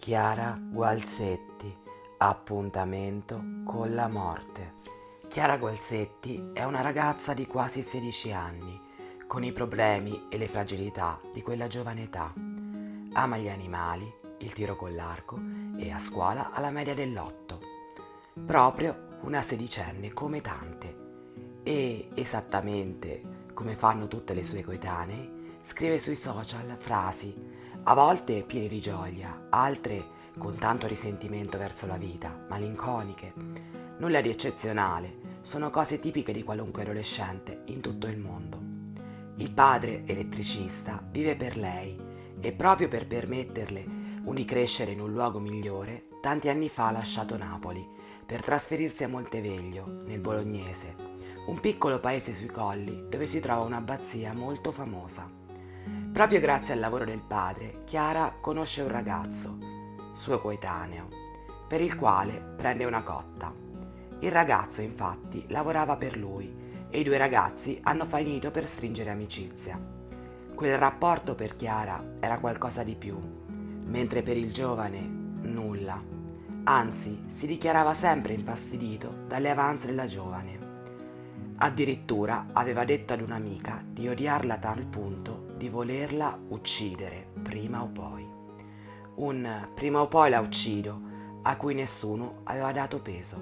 Chiara Gualzetti, appuntamento con la morte. Chiara Gualzetti è una ragazza di quasi 16 anni, con i problemi e le fragilità di quella giovane età. Ama gli animali, il tiro con l'arco e a scuola alla media dell'8. Proprio una sedicenne come tante. E, esattamente come fanno tutte le sue coetanee, scrive sui social frasi a volte piene di gioia, altre con tanto risentimento verso la vita, malinconiche. Nulla di eccezionale, sono cose tipiche di qualunque adolescente in tutto il mondo. Il padre, elettricista, vive per lei e proprio per permetterle di crescere in un luogo migliore, tanti anni fa ha lasciato Napoli per trasferirsi a Monteveglio, nel Bolognese, un piccolo paese sui colli dove si trova un'abbazia molto famosa. Proprio grazie al lavoro del padre, Chiara conosce un ragazzo, suo coetaneo, per il quale prende una cotta. Il ragazzo, infatti, lavorava per lui e i due ragazzi hanno finito per stringere amicizia. Quel rapporto per Chiara era qualcosa di più, mentre per il giovane nulla. Anzi, si dichiarava sempre infastidito dalle avanze della giovane. Addirittura aveva detto ad un'amica di odiarla a tal punto di volerla uccidere prima o poi. Un prima o poi la uccido a cui nessuno aveva dato peso.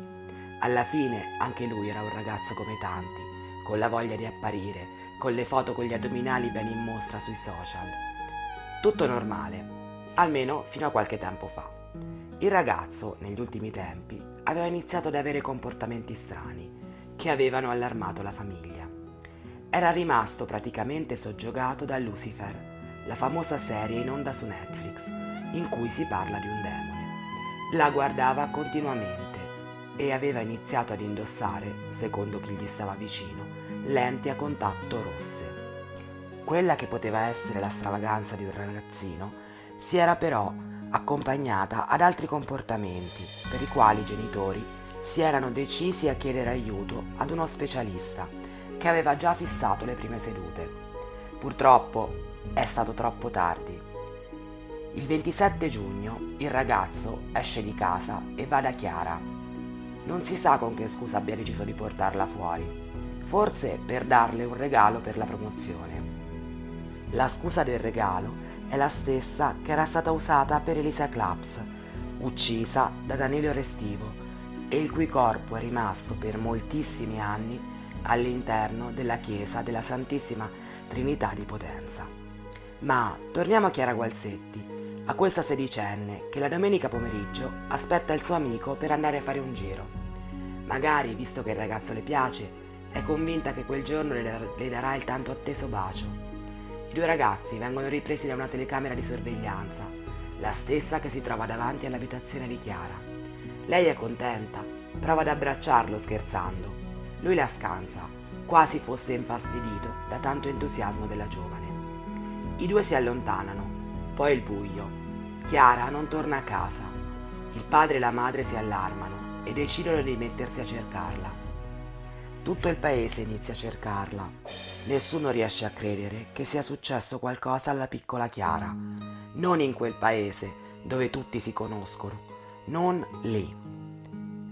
Alla fine anche lui era un ragazzo come tanti, con la voglia di apparire, con le foto con gli addominali ben in mostra sui social. Tutto normale, almeno fino a qualche tempo fa. Il ragazzo, negli ultimi tempi, aveva iniziato ad avere comportamenti strani che avevano allarmato la famiglia. Era rimasto praticamente soggiogato da Lucifer, la famosa serie in onda su Netflix, in cui si parla di un demone. La guardava continuamente e aveva iniziato ad indossare, secondo chi gli stava vicino, lenti a contatto rosse. Quella che poteva essere la stravaganza di un ragazzino si era però accompagnata ad altri comportamenti per i quali i genitori si erano decisi a chiedere aiuto ad uno specialista che aveva già fissato le prime sedute. Purtroppo è stato troppo tardi. Il 27 giugno il ragazzo esce di casa e va da Chiara. Non si sa con che scusa abbia deciso di portarla fuori, forse per darle un regalo per la promozione. La scusa del regalo è la stessa che era stata usata per Elisa Claps, uccisa da Danilo Restivo, e il cui corpo è rimasto per moltissimi anni all'interno della chiesa della Santissima Trinità di Potenza. Ma torniamo a Chiara Gualzetti, a questa sedicenne che la domenica pomeriggio aspetta il suo amico per andare a fare un giro. Magari, visto che il ragazzo le piace, è convinta che quel giorno le darà il tanto atteso bacio. I due ragazzi vengono ripresi da una telecamera di sorveglianza, la stessa che si trova davanti all'abitazione di Chiara. Lei è contenta, prova ad abbracciarlo scherzando. Lui la scansa, quasi fosse infastidito da tanto entusiasmo della giovane. I due si allontanano, poi il buio. Chiara non torna a casa. Il padre e la madre si allarmano e decidono di mettersi a cercarla. Tutto il paese inizia a cercarla. Nessuno riesce a credere che sia successo qualcosa alla piccola Chiara. Non in quel paese dove tutti si conoscono. Non lì.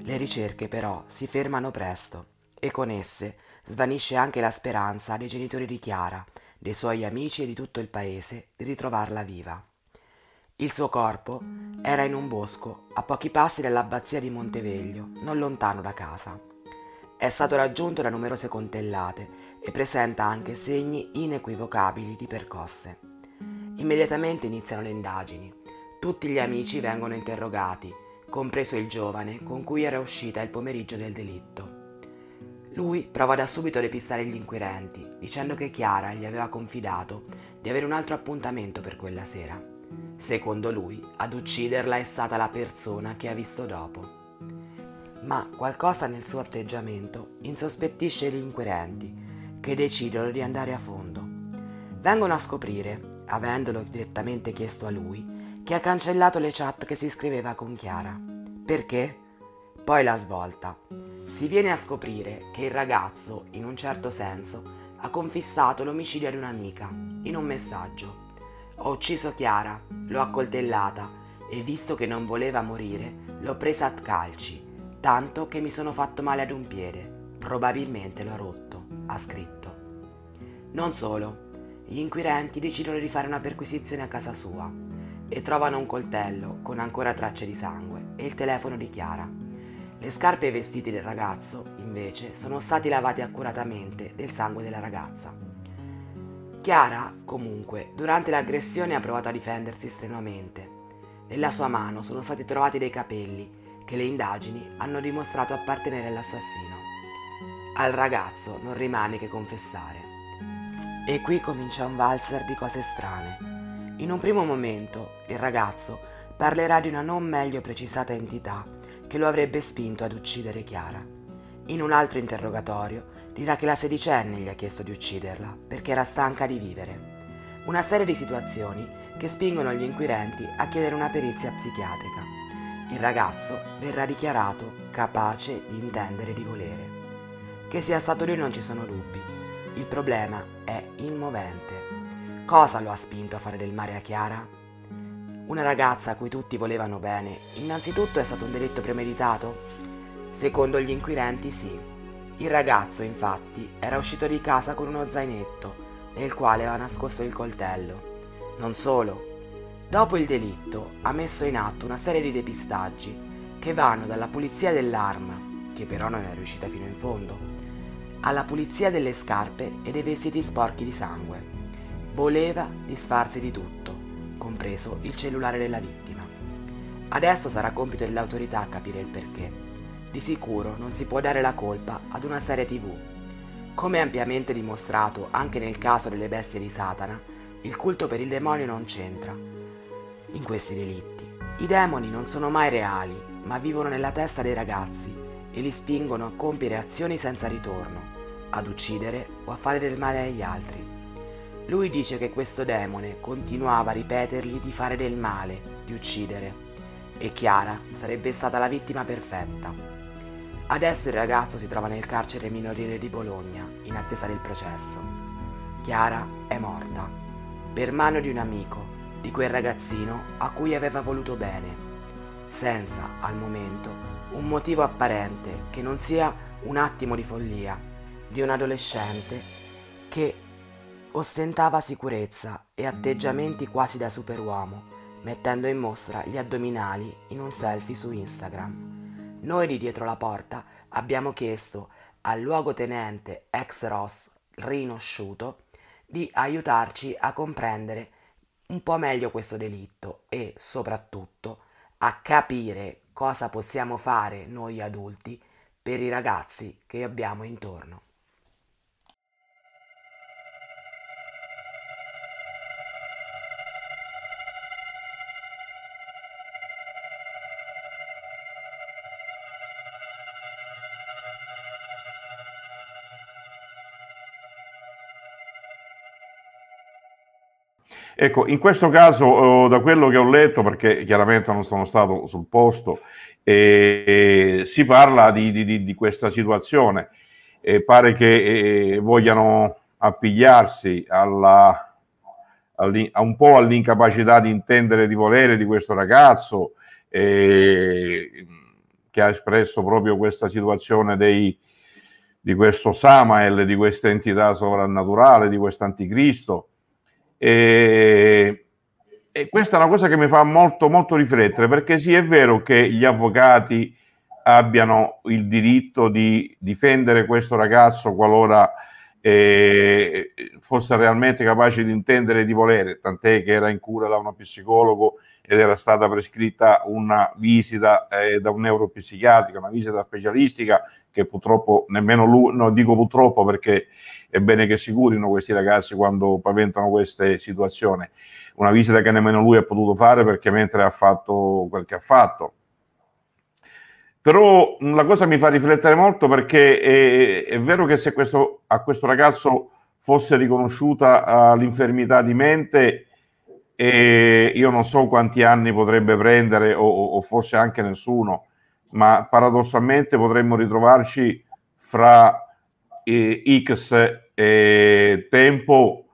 Le ricerche però si fermano presto e con esse svanisce anche la speranza dei genitori di Chiara, dei suoi amici e di tutto il paese di ritrovarla viva. Il suo corpo era in un bosco a pochi passi dall'abbazia di Monteveglio, non lontano da casa. È stato raggiunto da numerose coltellate e presenta anche segni inequivocabili di percosse. Immediatamente iniziano le indagini. Tutti gli amici vengono interrogati, compreso il giovane con cui era uscita il pomeriggio del delitto. Lui prova da subito a depistare gli inquirenti, dicendo che Chiara gli aveva confidato di avere un altro appuntamento per quella sera. Secondo lui, ad ucciderla è stata la persona che ha visto dopo. Ma qualcosa nel suo atteggiamento insospettisce gli inquirenti, che decidono di andare a fondo. Vengono a scoprire, avendolo direttamente chiesto a lui, che ha cancellato le chat che si scriveva con Chiara. Perché? Poi la svolta. Si viene a scoprire che il ragazzo, in un certo senso, ha confessato l'omicidio di un'amica, in un messaggio. Ho ucciso Chiara, l'ho accoltellata e visto che non voleva morire, l'ho presa a calci, tanto che mi sono fatto male ad un piede, probabilmente l'ho rotto, ha scritto. Non solo, gli inquirenti decidono di fare una perquisizione a casa sua e trovano un coltello con ancora tracce di sangue e il telefono di Chiara. Le scarpe e i vestiti del ragazzo, invece, sono stati lavati accuratamente del sangue della ragazza. Chiara, comunque, durante l'aggressione ha provato a difendersi strenuamente. Nella sua mano sono stati trovati dei capelli che le indagini hanno dimostrato appartenere all'assassino. Al ragazzo non rimane che confessare. E qui comincia un valzer di cose strane. In un primo momento il ragazzo parlerà di una non meglio precisata entità che lo avrebbe spinto ad uccidere Chiara. In un altro interrogatorio dirà che la sedicenne gli ha chiesto di ucciderla perché era stanca di vivere. Una serie di situazioni che spingono gli inquirenti a chiedere una perizia psichiatrica. Il ragazzo verrà dichiarato capace di intendere e di volere. Che sia stato lui non ci sono dubbi. Il problema è il movente. Cosa lo ha spinto a fare del male a Chiara? Una ragazza a cui tutti volevano bene, innanzitutto è stato un delitto premeditato? Secondo gli inquirenti sì. Il ragazzo, infatti, era uscito di casa con uno zainetto, nel quale aveva nascosto il coltello. Non solo. Dopo il delitto ha messo in atto una serie di depistaggi che vanno dalla pulizia dell'arma, che però non è riuscita fino in fondo, alla pulizia delle scarpe e dei vestiti sporchi di sangue. Voleva disfarsi di tutto, compreso il cellulare della vittima. Adesso sarà compito dell'autorità a capire il perché. Di sicuro non si può dare la colpa ad una serie TV. Come ampiamente dimostrato anche nel caso delle bestie di Satana, il culto per il demonio non c'entra. In questi delitti, i demoni non sono mai reali, ma vivono nella testa dei ragazzi e li spingono a compiere azioni senza ritorno, ad uccidere o a fare del male agli altri. Lui dice che questo demone continuava a ripetergli di fare del male, di uccidere, e Chiara sarebbe stata la vittima perfetta. Adesso il ragazzo si trova nel carcere minorile di Bologna, in attesa del processo. Chiara è morta, per mano di un amico, di quel ragazzino a cui aveva voluto bene, senza, al momento, un motivo apparente che non sia un attimo di follia di un adolescente che ostentava sicurezza e atteggiamenti quasi da superuomo, mettendo in mostra gli addominali in un selfie su Instagram. Noi di Dietro la Porta abbiamo chiesto al luogotenente ex Ross Rino Sciuto di aiutarci a comprendere un po' meglio questo delitto e soprattutto a capire cosa possiamo fare noi adulti per i ragazzi che abbiamo intorno. Ecco, in questo caso, da quello che ho letto, perché chiaramente non sono stato sul posto, si parla di questa situazione. Pare che vogliano appigliarsi un po' all'incapacità di intendere e di volere di questo ragazzo, che ha espresso proprio questa situazione di questo Samael, di questa entità sovrannaturale, di questo anticristo. E questa è una cosa che mi fa molto molto riflettere, perché sì, è vero che gli avvocati abbiano il diritto di difendere questo ragazzo qualora fosse realmente capace di intendere e di volere, tant'è che era in cura da uno psicologo ed era stata prescritta una visita da un neuropsichiatrico, una visita specialistica che purtroppo nemmeno lui, no, dico purtroppo perché è bene che si curino questi ragazzi quando paventano queste situazioni, una visita che nemmeno lui ha potuto fare perché mentre ha fatto quel che ha fatto. Però la cosa mi fa riflettere molto, perché è vero che se a questo ragazzo fosse riconosciuta l'infermità di mente, io non so quanti anni potrebbe prendere o forse anche nessuno, ma paradossalmente potremmo ritrovarci fra X tempo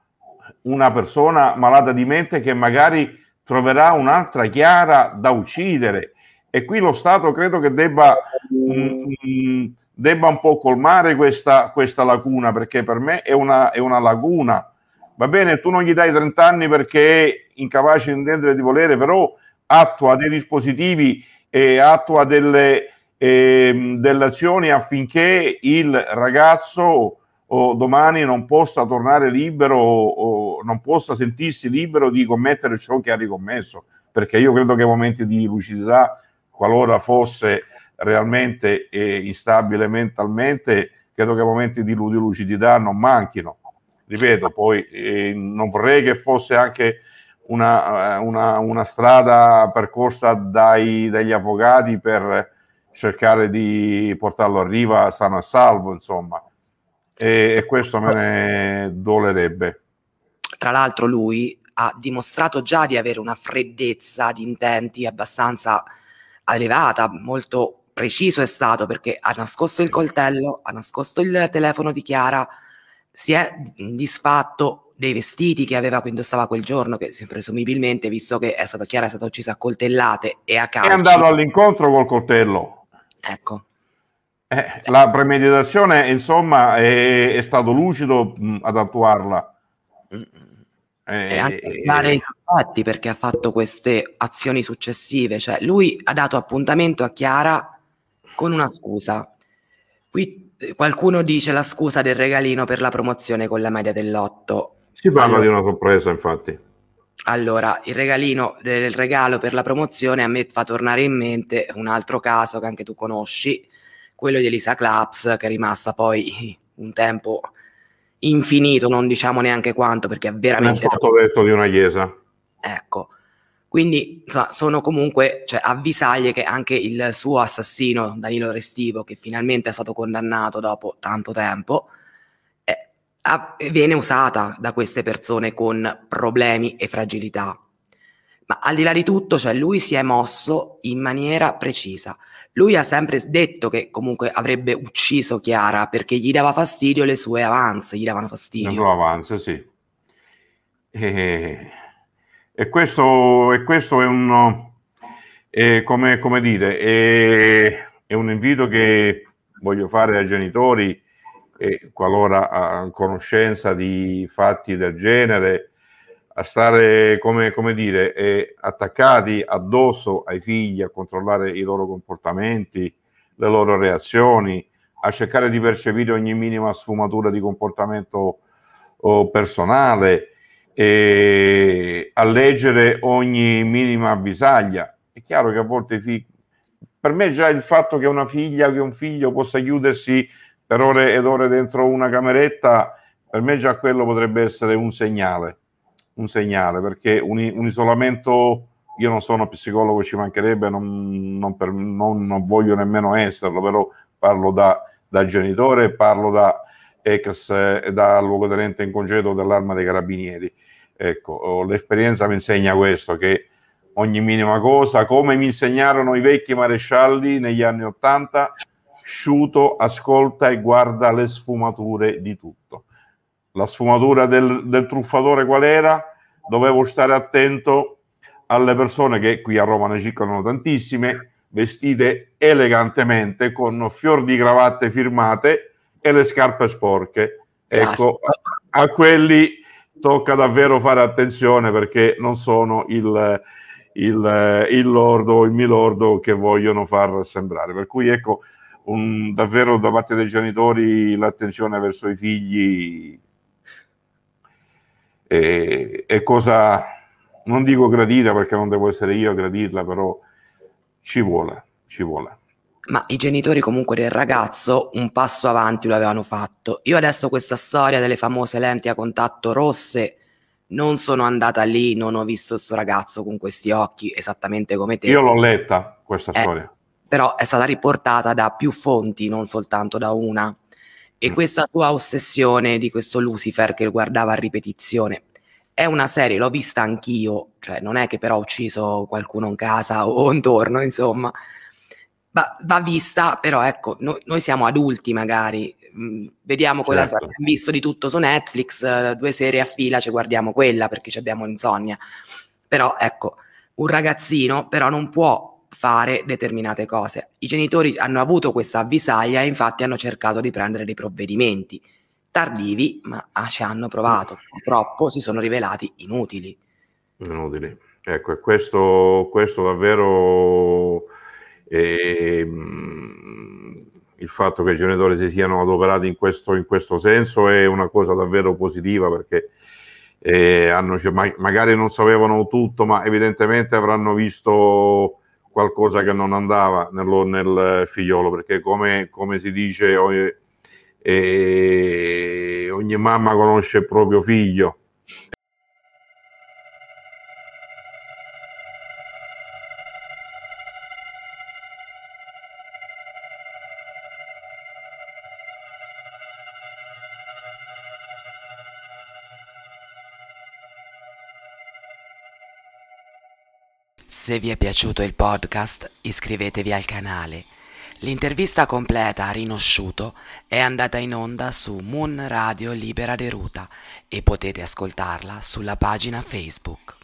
una persona malata di mente che magari troverà un'altra Chiara da uccidere, e qui lo Stato credo che debba un po' colmare questa lacuna, perché per me è una lacuna. Va bene, tu non gli dai 30 anni perché è incapace di intendere, di volere, però attua dei dispositivi e attua delle azioni affinché il ragazzo o domani non possa tornare libero o non possa sentirsi libero di commettere ciò che ha ricommesso, perché io credo che momenti di lucidità, qualora fosse realmente instabile mentalmente, credo che momenti di lucidità non manchino. Ripeto, poi non vorrei che fosse anche una strada percorsa dagli avvocati per cercare di portarlo a riva sano e salvo, insomma, e questo me ne dolerebbe. Tra l'altro lui ha dimostrato già di avere una freddezza di intenti abbastanza elevata, molto preciso è stato, perché ha nascosto il coltello, ha nascosto il telefono di Chiara, si è disfatto dei vestiti che aveva, che indossava quel giorno, che presumibilmente, visto che è stata Chiara, è stata uccisa a coltellate e a calci, è andato all'incontro col coltello. Ecco, la premeditazione, insomma, è stato lucido ad attuarla, e anche fare i fatti, perché ha fatto queste azioni successive, cioè lui ha dato appuntamento a Chiara con una scusa. Qui qualcuno dice la scusa del regalino per la promozione con la media dell'8. Si parla di una sorpresa, infatti. Allora, il regalino del regalo per la promozione a me fa tornare in mente un altro caso che anche tu conosci, quello di Elisa Claps, che è rimasta poi un tempo infinito, non diciamo neanche quanto, perché è veramente... Un sottovetto di una chiesa. Ecco, quindi insomma, sono comunque, cioè, avvisaglie che anche il suo assassino, Danilo Restivo, che finalmente è stato condannato dopo tanto tempo, viene usata da queste persone con problemi e fragilità. Ma al di là di tutto, cioè, lui si è mosso in maniera precisa. Lui ha sempre detto che comunque avrebbe ucciso Chiara perché gli dava fastidio le sue avanze, gli davano fastidio. Le sue avanze, sì. E questo è un... È un invito che voglio fare ai genitori, qualora a conoscenza di fatti del genere, a stare, attaccati addosso ai figli, a controllare i loro comportamenti, le loro reazioni, a cercare di percepire ogni minima sfumatura di comportamento personale, a leggere ogni minima avvisaglia. È chiaro che a volte per me già il fatto che una figlia, che un figlio possa chiudersi per ore ed ore dentro una cameretta, per me già quello potrebbe essere un segnale, perché un isolamento, io non sono psicologo, ci mancherebbe, non voglio nemmeno esserlo, però parlo da genitore, parlo da ex, da luogotenente in congedo dell'Arma dei Carabinieri. Ecco, l'esperienza mi insegna questo, che ogni minima cosa, come mi insegnarono i vecchi marescialli negli anni '80, Sciuto ascolta e guarda le sfumature di tutto. La sfumatura del truffatore qual era? Dovevo stare attento alle persone, che qui a Roma ne circolano tantissime, vestite elegantemente, con fior di cravatte firmate e le scarpe sporche. Ecco, a quelli tocca davvero fare attenzione, perché non sono il lordo o il milordo che vogliono far sembrare. Per cui ecco, davvero da parte dei genitori l'attenzione verso i figli è cosa, non dico gradita, perché non devo essere io a gradirla, però ci vuole. Ma i genitori comunque del ragazzo un passo avanti lo avevano fatto. Io adesso questa storia delle famose lenti a contatto rosse, non sono andata lì, non ho visto sto ragazzo con questi occhi esattamente come te. Io l'ho letta questa storia, però è stata riportata da più fonti, non soltanto da una. E questa sua ossessione di questo Lucifer che guardava a ripetizione, è una serie, l'ho vista anch'io, cioè non è che però ho ucciso qualcuno in casa o intorno, insomma, va vista, però ecco, noi siamo adulti magari, vediamo quella, certo. Abbiamo visto di tutto su Netflix, 2 serie a fila, ci guardiamo quella perché ci abbiamo insonnia. Però ecco, un ragazzino però non può fare determinate cose. I genitori hanno avuto questa avvisaglia e infatti hanno cercato di prendere dei provvedimenti tardivi, ma ci hanno provato. Purtroppo si sono rivelati inutili. Inutili. Ecco, questo davvero il fatto che i genitori si siano adoperati in questo senso è una cosa davvero positiva, perché magari non sapevano tutto, ma evidentemente avranno visto qualcosa che non andava nel figliolo, perché come si dice, ogni mamma conosce il proprio figlio. Se vi è piaciuto il podcast, iscrivetevi al canale. L'intervista completa a Rino Sciuto è andata in onda su Moon Radio Libera Deruta e potete ascoltarla sulla pagina Facebook.